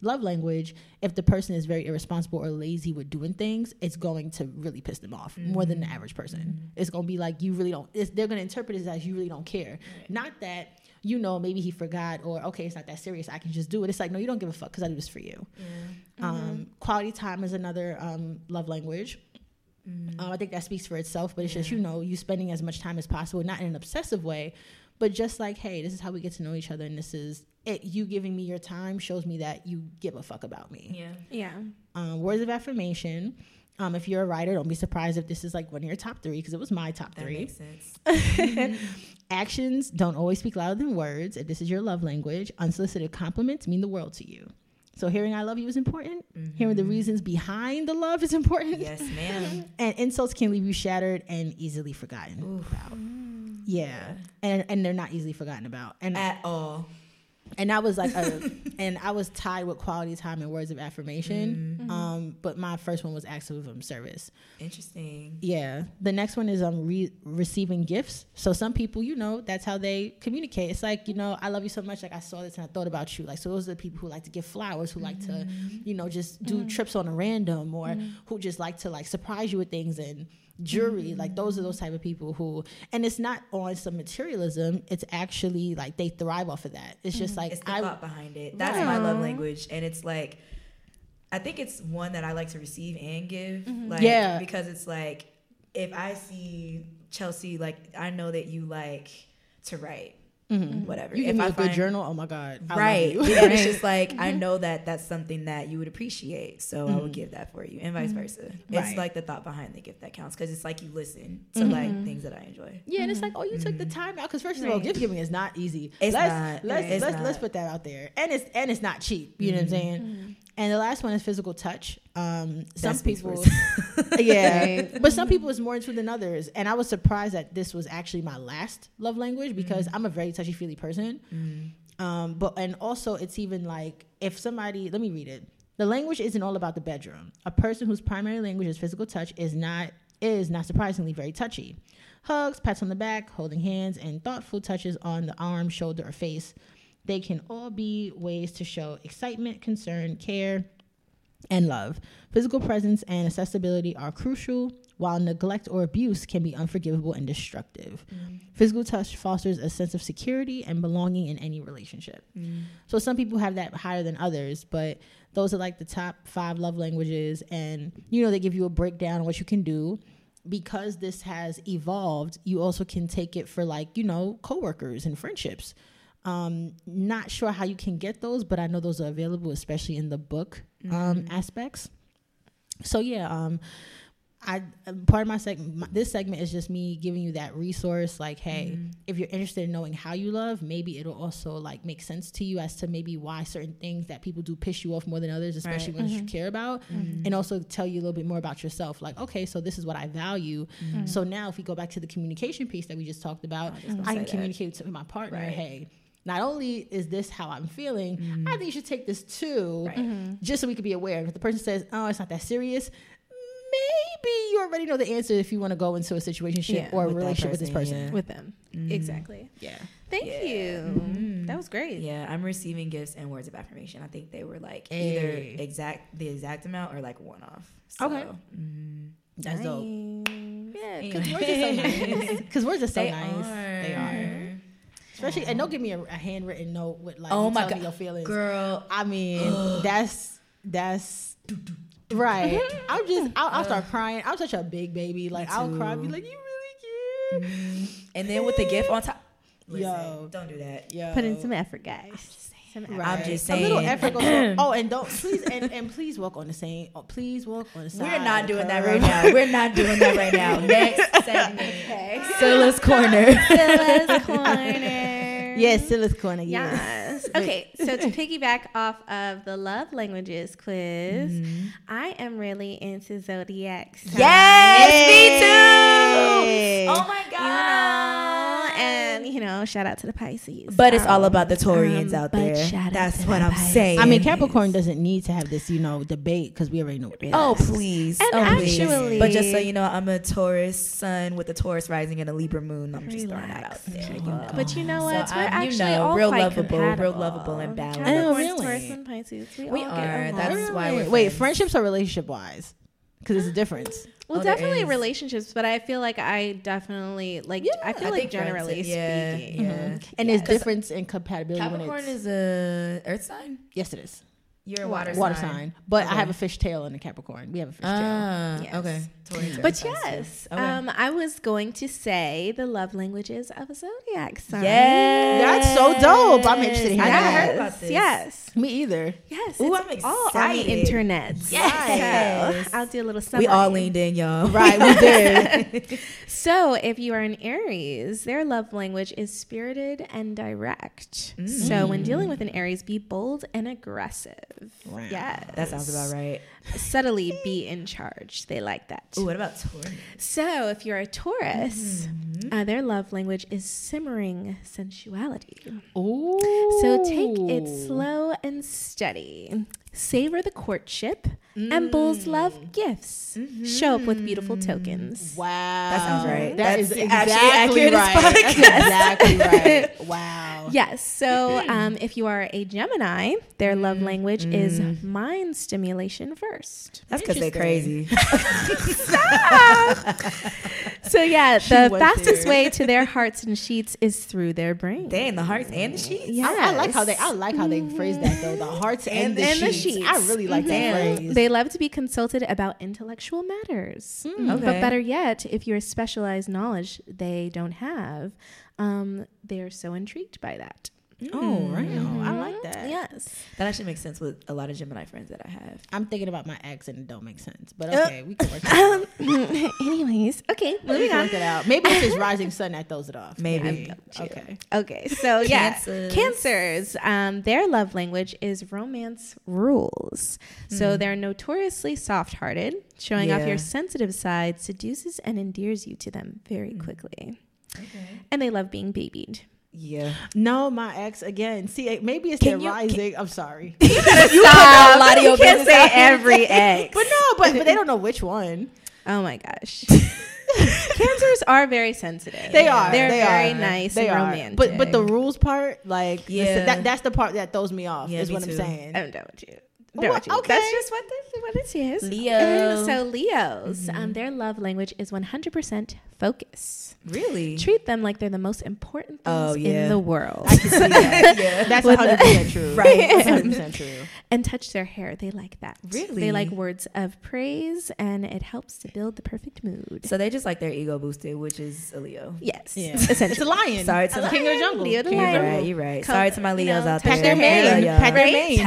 love language, if the person is very irresponsible or lazy with doing things, it's going to really piss them off mm-hmm. more than the average person. Mm-hmm. It's going to be you really don't, they're going to interpret it as you really don't care. Right. Not that, maybe he forgot or, okay, it's not that serious. I can just do it. It's no, you don't give a fuck because I do this for you. Yeah. Mm-hmm. Quality time is another love language. Mm-hmm. I think that speaks for itself, but it's just, you spending as much time as possible, not in an obsessive way, but just hey, this is how we get to know each other. And this is it. You giving me your time shows me that you give a fuck about me. Yeah. Yeah. Words of affirmation. If you're a writer, don't be surprised if this is one of your top 3, because it was my top 3. That makes sense. Mm-hmm. Actions don't always speak louder than words. If this is your love language, unsolicited compliments mean the world to you. So hearing I love you is important. Mm-hmm. Hearing the reasons behind the love is important. Yes, ma'am. And insults can leave you shattered and easily forgotten about. Mm. Yeah. And they're not easily forgotten about. And at all. And I was and I was tied with quality time and words of affirmation. Mm-hmm. But my first one was acts of service. Interesting. Yeah. The next one is receiving gifts. So some people, that's how they communicate. It's I love you so much. I saw this and I thought about you. So those are the people who like to give flowers, who mm-hmm. like to, just do mm-hmm. trips on a random, or mm-hmm. who just like to surprise you with things and jewelry. Mm-hmm. Those are those type of people who, and it's not on some materialism, it's actually they thrive off of that. It's mm-hmm. just it's the thought behind it. That's my love language, and it's I think it's one that I like to receive and give. Mm-hmm. Because it's if I see Chelsea, I know that you like to write. Mm-hmm. Whatever. You give me a good journal, oh my God. Right. And it's just mm-hmm. I know that that's something that you would appreciate, so mm-hmm. I would give that for you, and vice mm-hmm. versa. Right. It's the thought behind the gift that counts, because it's you listen to mm-hmm. Things that I enjoy. Yeah, mm-hmm. and it's you mm-hmm. took the time out, because first of all, gift giving is not easy. Let's put that out there, and it's not cheap. You mm-hmm. know what I'm saying? Mm-hmm. And the last one is physical touch. Some people, but some people is more into than others. And I was surprised that this was actually my last love language, because mm-hmm. I'm a very touchy-feely person. Mm-hmm. And also it's even if somebody, let me read it. The language isn't all about the bedroom. A person whose primary language is physical touch is not surprisingly very touchy. Hugs, pats on the back, holding hands, and thoughtful touches on the arm, shoulder, or face. They can all be ways to show excitement, concern, care, and love. Physical presence and accessibility are crucial, while neglect or abuse can be unforgivable and destructive. Mm. Physical touch fosters a sense of security and belonging in any relationship. Mm. So some people have that higher than others, but those are the top 5 love languages. And, they give you a breakdown on what you can do. Because this has evolved, you also can take it for, coworkers and friendships. Not sure how you can get those, but I know those are available, especially in the book aspects. So I part of my this segment is just me giving you that resource. Hey, mm-hmm. if you're interested in knowing how you love, maybe it'll also make sense to you as to maybe why certain things that people do piss you off more than others, especially right. ones mm-hmm. you care about, mm-hmm. and also tell you a little bit more about yourself. Okay, so this is what I value. Mm-hmm. So now, if we go back to the communication piece that we just talked about, I can communicate to my partner. Right. Hey. Not only is this how I'm feeling, mm-hmm. I think you should take this too, right. mm-hmm. just so we could be aware. If the person says, oh, it's not that serious, maybe you already know the answer if you want to go into a situationship or a relationship with this person. Yeah. With them. Mm-hmm. Exactly. Yeah. Thank you. Mm-hmm. That was great. Yeah, I'm receiving gifts and words of affirmation. I think they were like either the exact amount or like one off. So, okay. Mm-hmm. That's nice. Dope. Yeah, because anyway. Words are so nice. They are. Especially, and don't give me a handwritten note with like, oh my God, your feelings. Girl, I mean, that's right. I'll start crying. I'm such a big baby. Like, I'll cry and be like, you really cute. Mm-hmm. And then with the gift on top. Listen, don't do that. Put in some effort, guys. I'm just saying. A little effort goes on. Oh, and don't please and please walk on the same. Oh, please walk on the side. We're not doing that right now. Next segment. Okay. Scylla's Corner. Yes, Scylla's Corner. Yes. Okay. So to piggyback off of the love languages quiz, mm-hmm. I am really into zodiac signs. Yes, me too. Oh my God. And, you know, shout out to the Pisces. But it's all about the Taurians out there. That's what I'm saying. I mean, Capricorn doesn't need to have this, you know, debate because we already know what it is. Oh, please. And actually. But just so you know, I'm a Taurus sun with a Taurus rising and a Libra moon. I'm just throwing that out there. You know. But you know what? So we're actually all quite compatible. Real lovable and balanced. Oh, really? Taurus and Pisces. We are. That's why we're Wait, friendships or relationship-wise? Because there's a difference. Well, definitely relationships, but I feel like I feel like generally speaking. Yeah. Mm-hmm. And there's difference in compatibility. Capricorn is a earth sign? Yes, it is. You're a water sign. But okay. I have a fish tail in a Capricorn. We have a fish tail. Yes. Okay. But yes, okay. I was going to say the love languages of a zodiac sign. Yes. That's so dope. I'm interested in hearing that. I never heard about this. Yes. Me either. Yes. Ooh, I'm excited. All on the internet. Yes. So I'll do a little summary. We all leaned in, y'all. Right, we did. So if you are an Aries, their love language is spirited and direct. Mm. So when dealing with an Aries, be bold and aggressive. Wow. Yeah, that sounds about right. Subtly be in charge. They like that. Ooh, what about Taurus? So if you're a Taurus, mm-hmm. Their love language is simmering sensuality. Ooh. So take it slow and steady. Savor the courtship and bulls love gifts. Mm-hmm. Show up with beautiful tokens. Wow. That sounds right. That is exactly accurate right. That's exactly right. Wow. Yes. So if you are a Gemini, their love language is mind stimulation first. That's because they're crazy. Stop. So yeah, the fastest way to their hearts and sheets is through their brain. Dang, the hearts and the sheets? Yeah. I like how they phrase that though. The hearts and the sheets. I really like that phrase. They love to be consulted about intellectual matters. Mm, okay. But better yet, if you're specialized knowledge they don't have, they're so intrigued by that. Mm. Oh, right. Mm-hmm. I like that. Yes. That actually makes sense with a lot of Gemini friends that I have. I'm thinking about my ex and it don't make sense. But okay, we can work it out. Anyways, okay. Moving on. Work it out. Maybe it's just rising sun that throws it off. Maybe. Yeah, okay. Okay, so yeah. Cancers. Their love language is romance rules. Mm. So they're notoriously soft-hearted. Showing off your sensitive side seduces and endears you to them very quickly. Okay. And they love being babied. Yeah. No, my ex again. See, maybe it's rising. I'm sorry. You better stop. You can't say every ex. But no, but they don't know which one. Oh my gosh. Cancers are very sensitive. They are. They're very nice and romantic. But the rules part, like, listen, that's the part that throws me off. Yeah, is what I'm saying. I'm done with you. Okay. That's just what it is. Leo. So Leos, their love language is 100% focus. Really? Treat them like they're the most important things in the world. I can see that. Yeah. That's 100% true. Right. 100% true. And touch their hair. They like that. Really? They like words of praise, and it helps to build the perfect mood. So they just like their ego boosted, which is a Leo. Yes. Yeah. Essentially. It's a lion. Sorry to the king of jungle. Leo the lion. You're right. Sorry to my Leos out there. Pat their mane.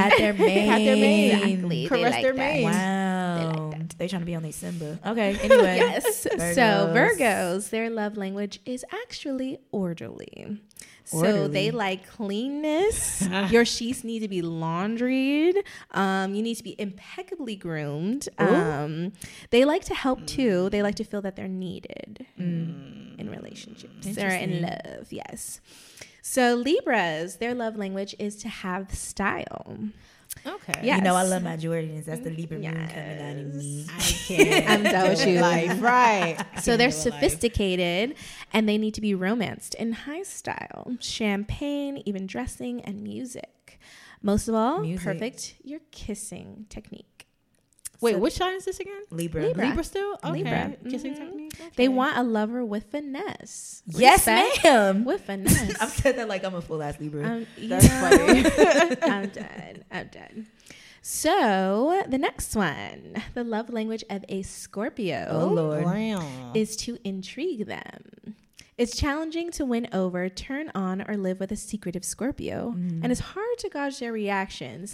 Exactly. Caress their mane. Wow. They like that. They trying to be on their Simba. Okay. Anyway. Yes. Virgos. So Virgos, their love language is actually orderly. So they like cleanness. Your sheets need to be laundried. You need to be impeccably groomed. They like to help too. They like to feel that they're needed in relationships or in love. Yes. So Libras, their love language is to have style. Okay. Yes. You know, I love my Jordans. That's the Libra moon coming out of me. I can't. I'm done with you. Life. Right. So they're sophisticated and they need to be romanced in high style. Champagne, even dressing, and music. Most of all, perfect your kissing technique. Wait, which sign is this again? Libra. Libra still? Okay. Libra. Kissing technique? Okay. They want a lover with finesse. Yes, ma'am. With finesse. I've said that like I'm a full-ass Libra. That's funny. I'm done. So, the next one. The love language of a Scorpio is to intrigue them. It's challenging to win over, turn on, or live with a secretive Scorpio, and it's hard to gauge their reactions.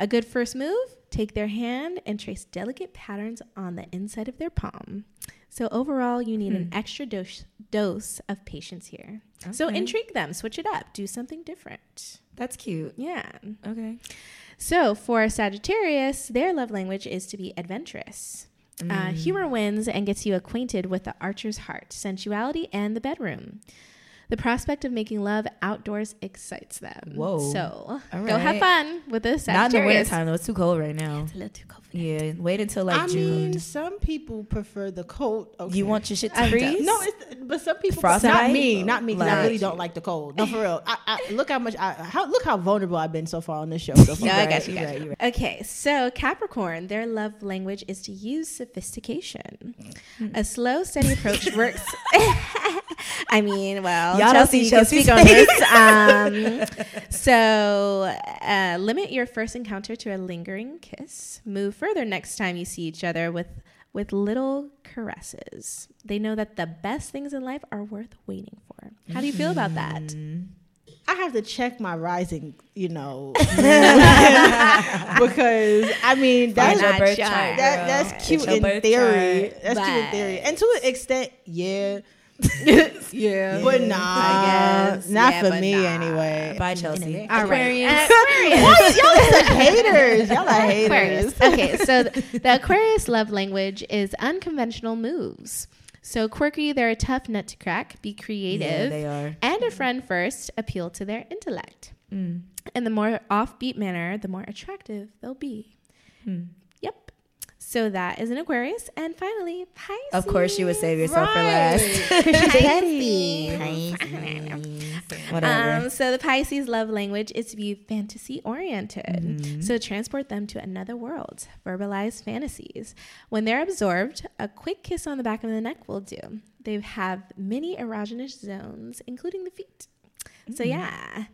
A good first move, take their hand and trace delicate patterns on the inside of their palm. So overall, you need an extra dose of patience here. Okay. So intrigue them, switch it up, do something different. That's cute. Yeah. Okay. So for Sagittarius, their love language is to be adventurous. Humor wins and gets you acquainted with the archer's heart, sensuality, and the bedroom. The prospect of making love outdoors excites them. Whoa. So go have fun with this. Not in the winter time, though. It's too cold right now. It's a little too cold. Yeah, wait until like June. I mean, some people prefer the cold. Okay. You want your shit to freeze? No, but some people. Not me, because I really don't like the cold. No, for real. I look how much. Look how vulnerable I've been so far on this show. So far. No, I got you. Right. Okay, so Capricorn, their love language is to use sophistication. A slow, steady approach works. I mean, well. Y'all Chelsea don't see Chelsea. So limit your first encounter to a lingering kiss. Move further next time you see each other with little caresses. They know that the best things in life are worth waiting for. How do you feel about that? I have to check my rising, because I mean that's cute in theory. That's cute in theory, and to an extent, yeah. Yeah, but nah, I guess. Not for me. Anyway. Bye, Chelsea. Aquarius. What? Y'all are haters. Y'all are haters. Aquarius. Okay, so the Aquarius love language is unconventional moves. So quirky, they're a tough nut to crack. Be creative. Yeah, they are. And a friend first. Appeal to their intellect. And the more offbeat manner, the more attractive they'll be. So that is an Aquarius. And finally, Pisces. Of course you would save yourself for last. She's petty. Whatever. So the Pisces love language is to be fantasy-oriented. So transport them to another world. Verbalize fantasies. When they're absorbed, a quick kiss on the back of the neck will do. They have many erogenous zones, including the feet. So yeah,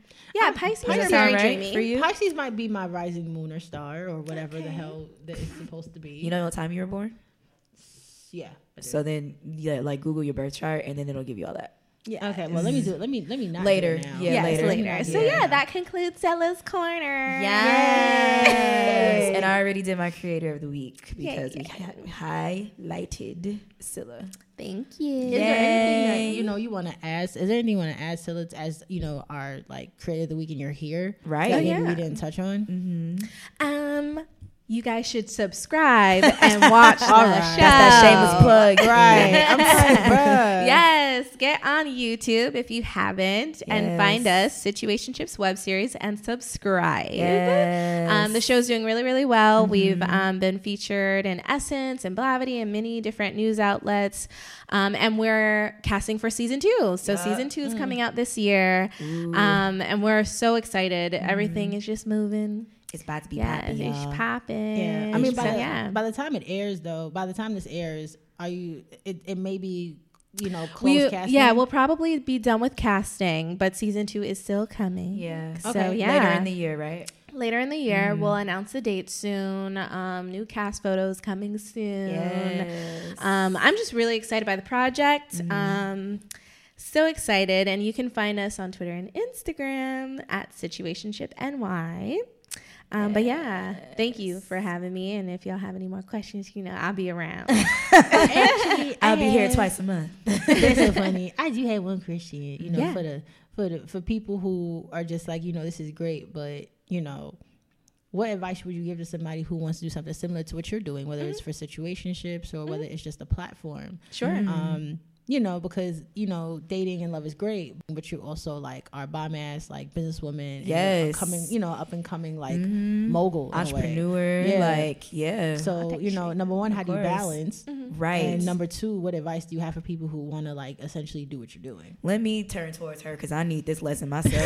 Pisces is very dreamy. For you? Pisces might be my rising moon or star or whatever the hell that it's supposed to be. You know what time you were born? Yeah. So then, Google your birth chart and then it'll give you all that. Yeah. Okay. Well, let me do it. Let me not later. Do it now. Yeah. Later. So that concludes Zella's Corner. Yes. And I already did my creator of the week because we highlighted Cylla. Thank you. Is there anything that you want to add? Is there anything you want to add, Cylla, as our creator of the week, and you're here, right? We didn't touch on. You guys should subscribe and watch the show. That's that shameless plug. Right. I'm sorry, bruh. Yes. Get on YouTube if you haven't and find us, Situationships web series, and subscribe. Yes. The show's doing really, really well. We've been featured in Essence and Blavity and many different news outlets. And we're casting for season 2. So season 2 is coming out this year. And we're so excited. Everything is just moving. It's about to be popping. It's popping. Yeah. I mean, by the time it airs, though, by the time this airs, it may be, closed casting. Yeah, we'll probably be done with casting, but season 2 is still coming. Yeah. So, okay. Yeah. Later in the year, right? Later in the year, we'll announce the date soon. New cast photos coming soon. Yes. I'm just really excited by the project. So excited. And you can find us on Twitter and Instagram at SituationshipNY. But thank you for having me. And if y'all have any more questions, I'll be around. Actually, I'll be here twice a month. That's so funny. I do have one question, for people who are just like, this is great, but what advice would you give to somebody who wants to do something similar to what you're doing, whether it's for situationships or whether it's just a platform? Sure. you know, because, you know, dating and love is great, but you also, like, are bomb-ass, like, businesswoman. Yes. And coming, you know, up and coming, like, mogul. Entrepreneur. Yeah. Like, yeah. So, you know, number one, how do you balance? Mm-hmm. Right. And number two, what advice do you have for people who want to, like, essentially do what you're doing? Let me turn towards her because I need this lesson myself.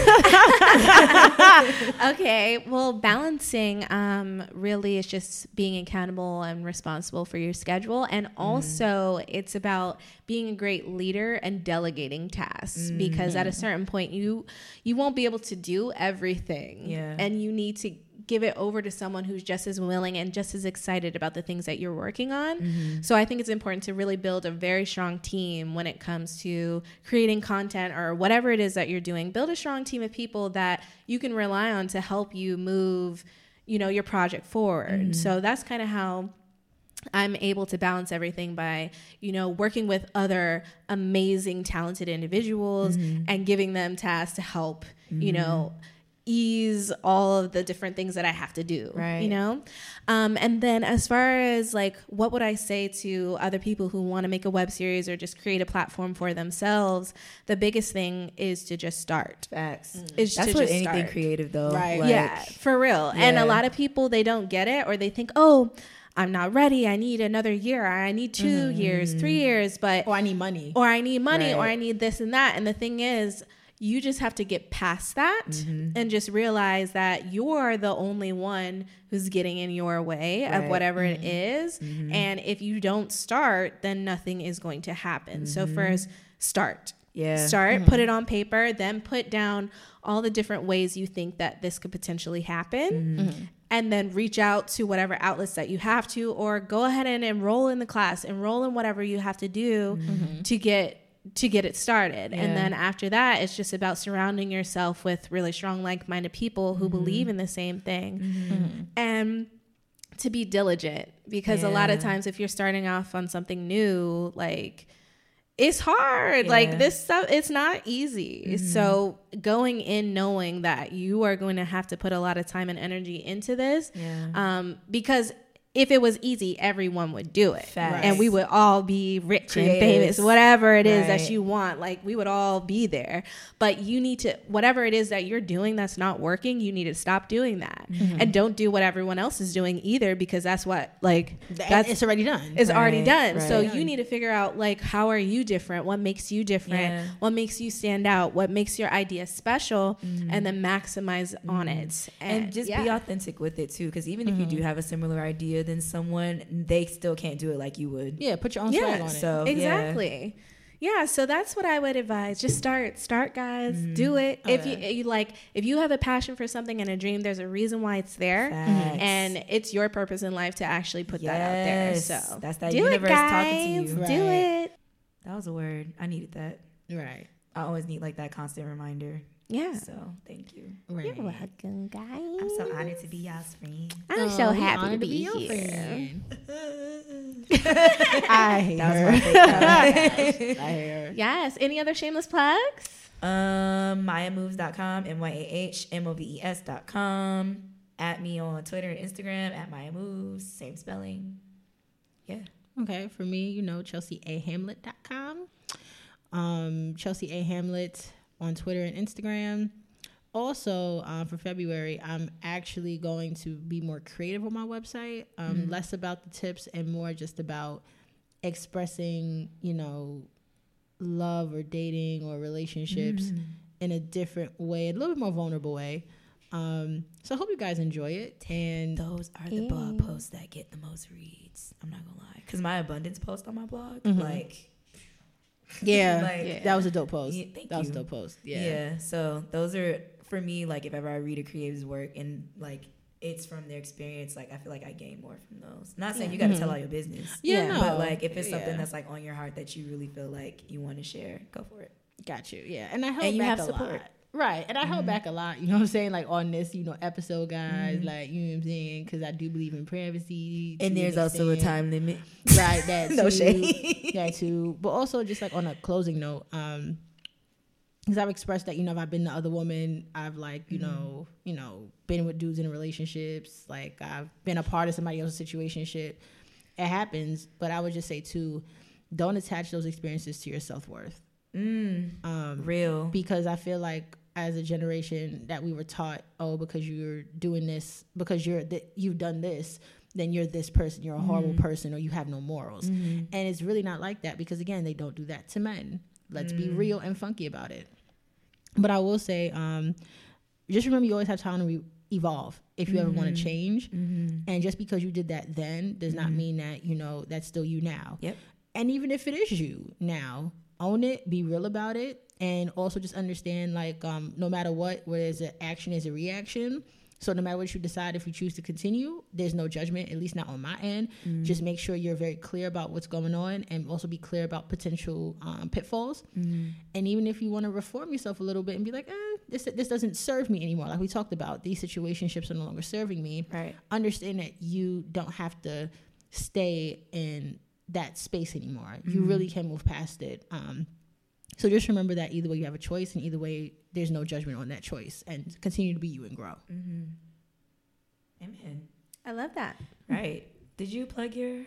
Okay. Well, balancing really is just being accountable and responsible for your schedule. And also it's about being a great leader and delegating tasks, because at a certain point you won't be able to do everything, and you need to give it over to someone who's just as willing and just as excited about the things that you're working on. So I think it's important to really build a very strong team when it comes to creating content or whatever it is that you're doing. Build a strong team of people that you can rely on to help you move, you know, your project forward. So that's kind of how I'm able to balance everything, by, you know, working with other amazing, talented individuals and giving them tasks to help, you know, ease all of the different things that I have to do, right. You know? And then as far as, like, what would I say to other people who want to make a web series or just create a platform for themselves? The biggest thing is to just start. Facts. That's what anything start. Creative, though. Right. Like, yeah, for real. Yeah. And a lot of people, they don't get it, or they think, oh, I'm not ready. I need another year. I need 2 years, 3 years, but... Or I need money. Right. Or I need this and that. And the thing is, you just have to get past that and just realize that you're the only one who's getting in your way of whatever it is. And if you don't start, then nothing is going to happen. So first, start. Yeah. Start, put it on paper, then put down all the different ways you think that this could potentially happen. And then reach out to whatever outlets that you have to, or go ahead and enroll in the class, enroll in whatever you have to do to get it started. And then after that, it's just about surrounding yourself with really strong, like-minded people who believe in the same thing. And to be diligent, because a lot of times if you're starting off on something new, like, it's hard. Yeah. Like, this stuff, it's not easy. So going in knowing that you are going to have to put a lot of time and energy into this, because if it was easy, everyone would do it. Right. And we would all be rich and famous, whatever it is that you want. Like, we would all be there. But you need to, whatever it is that you're doing that's not working, you need to stop doing that. And don't do what everyone else is doing either, because that's what, like, it's already done. It's already done. Right. So you need to figure out, like, how are you different? What makes you different? Yeah. What makes you stand out? What makes your idea special? And then maximize on it. And just be authentic with it too, because even if you do have a similar idea than someone, they still can't do it like you would. Yeah, put your own swag on it. So, exactly. Yeah, so that's what I would advise. Just start, guys. Do it. If you have a passion for something and a dream, there's a reason why it's there, and it's your purpose in life to actually put that out there. So that's that universe talking to you. Right. Do it. That was a word. I needed that. Right. I always need, like, that constant reminder. Yeah. So thank you. Right. You're welcome, guys. I'm so honored to be y'all's friend. I'm so happy to be here. I hate her. Yes. Any other shameless plugs? MayaMoves.com, MayaMoves.com. At me on Twitter and Instagram at MayaMoves. Same spelling. Yeah. Okay. For me, you know, ChelseaAHamlet.com. Chelsea A. Hamlet on Twitter and Instagram. Also, for February, I'm actually going to be more creative on my website, less about the tips and more just about expressing, you know, love or dating or relationships in a different way, a little bit more vulnerable way. So I hope you guys enjoy it. And those are the blog posts that get the most reads. I'm not gonna lie, because my abundance post on my blog, that was a dope post. Yeah, thank you. Was a dope post. Yeah. So those are, for me, like, if ever I read a creative's work and, like, it's from their experience, like, I feel like I gain more from those. Not saying you got to tell all your business. But, like, if it's something that's, like, on your heart that you really feel like you want to share, go for it. Got you. Yeah. And I hope you have support. Right. And I held back a lot, you know what I'm saying? Like, on this, you know, episode, guys, like, you know what I'm saying? Because I do believe in privacy. And there's also a time limit. Right. That no shade. That too. But also, just, like, on a closing note, because I've expressed that, you know, if I've been the other woman, I've, like, you know, been with dudes in relationships. Like, I've been a part of somebody else's situationship. It happens. But I would just say, too, don't attach those experiences to your self-worth. Real. Because I feel like as a generation that we were taught, oh, because you're doing this, because you've done this, then you're this person, you're a horrible person, or you have no morals. And it's really not like that, because again, they don't do that to men. Let's be real and funky about it. But I will say, just remember you always have time to evolve if you ever want to change. And just because you did that then does not mean that, you know, that's still you now. Yep. And even if it is you now, own it, be real about it, and also just understand, like, no matter what, where there's an action is a reaction. So no matter what you decide, if you choose to continue, there's no judgment, at least not on my end. Just make sure you're very clear about what's going on, and also be clear about potential pitfalls. And even if you want to reform yourself a little bit and be like, this doesn't serve me anymore. Like we talked about, these situationships are no longer serving me. Right. Understand that you don't have to stay in that space anymore. You really can move past it. So just remember that either way you have a choice, and either way there's no judgment on that choice, and continue to be you and grow. Amen. I love that. Right. Did you plug your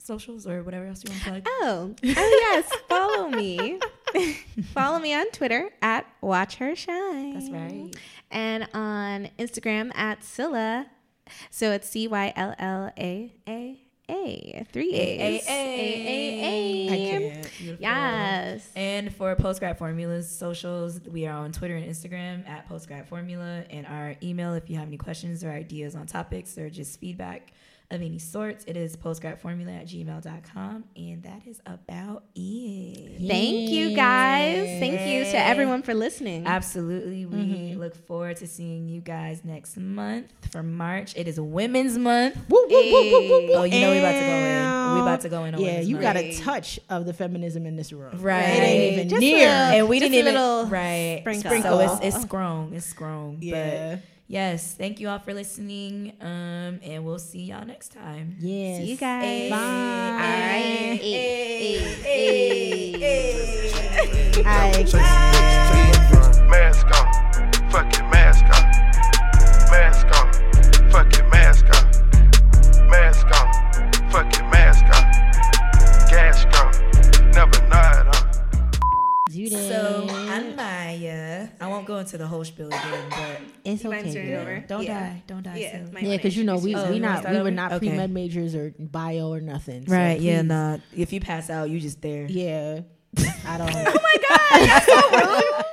socials or whatever else you want to plug? Yes. Follow me. Follow me on Twitter at Watch Her Shine. That's right. And on Instagram at Cylla. So it's CYLLAA. Three A's. Yes. And for Post Grad Formula's socials, we are on Twitter and Instagram at Post Grad Formula, and our email, if you have any questions or ideas on topics or just feedback of any sorts, it is postgradformula@gmail.com. And that is about it. Thank you, guys. Thank you to everyone for listening. Absolutely. We look forward to seeing you guys next month for March. It is Women's Month. Woo, woo, woo, woo, woo, woo. Oh, you know we're about to go in. We're about to go in on Women's Month. Yeah, you got a touch of the feminism in this room. Right. It ain't even just near. And we didn't even. Right. Sprinkle. So it's strong. It's strong. Yeah. But yes, thank you all for listening, and we'll see y'all next time. Yes. See you guys. Bye. All right. Mask on. Fucking mask on. Mask on. Fucking mask on. Mask on. Fucking mask on. Gas on. Never nod on. So I'm Maya. I won't go into the whole spiel again, but it's okay. Over. Don't die. Yeah, because you know we were not pre-med majors or bio or nothing. So right? Please. Yeah, nah. If you pass out, you just there. Yeah. I don't. Oh my god! That's so rude.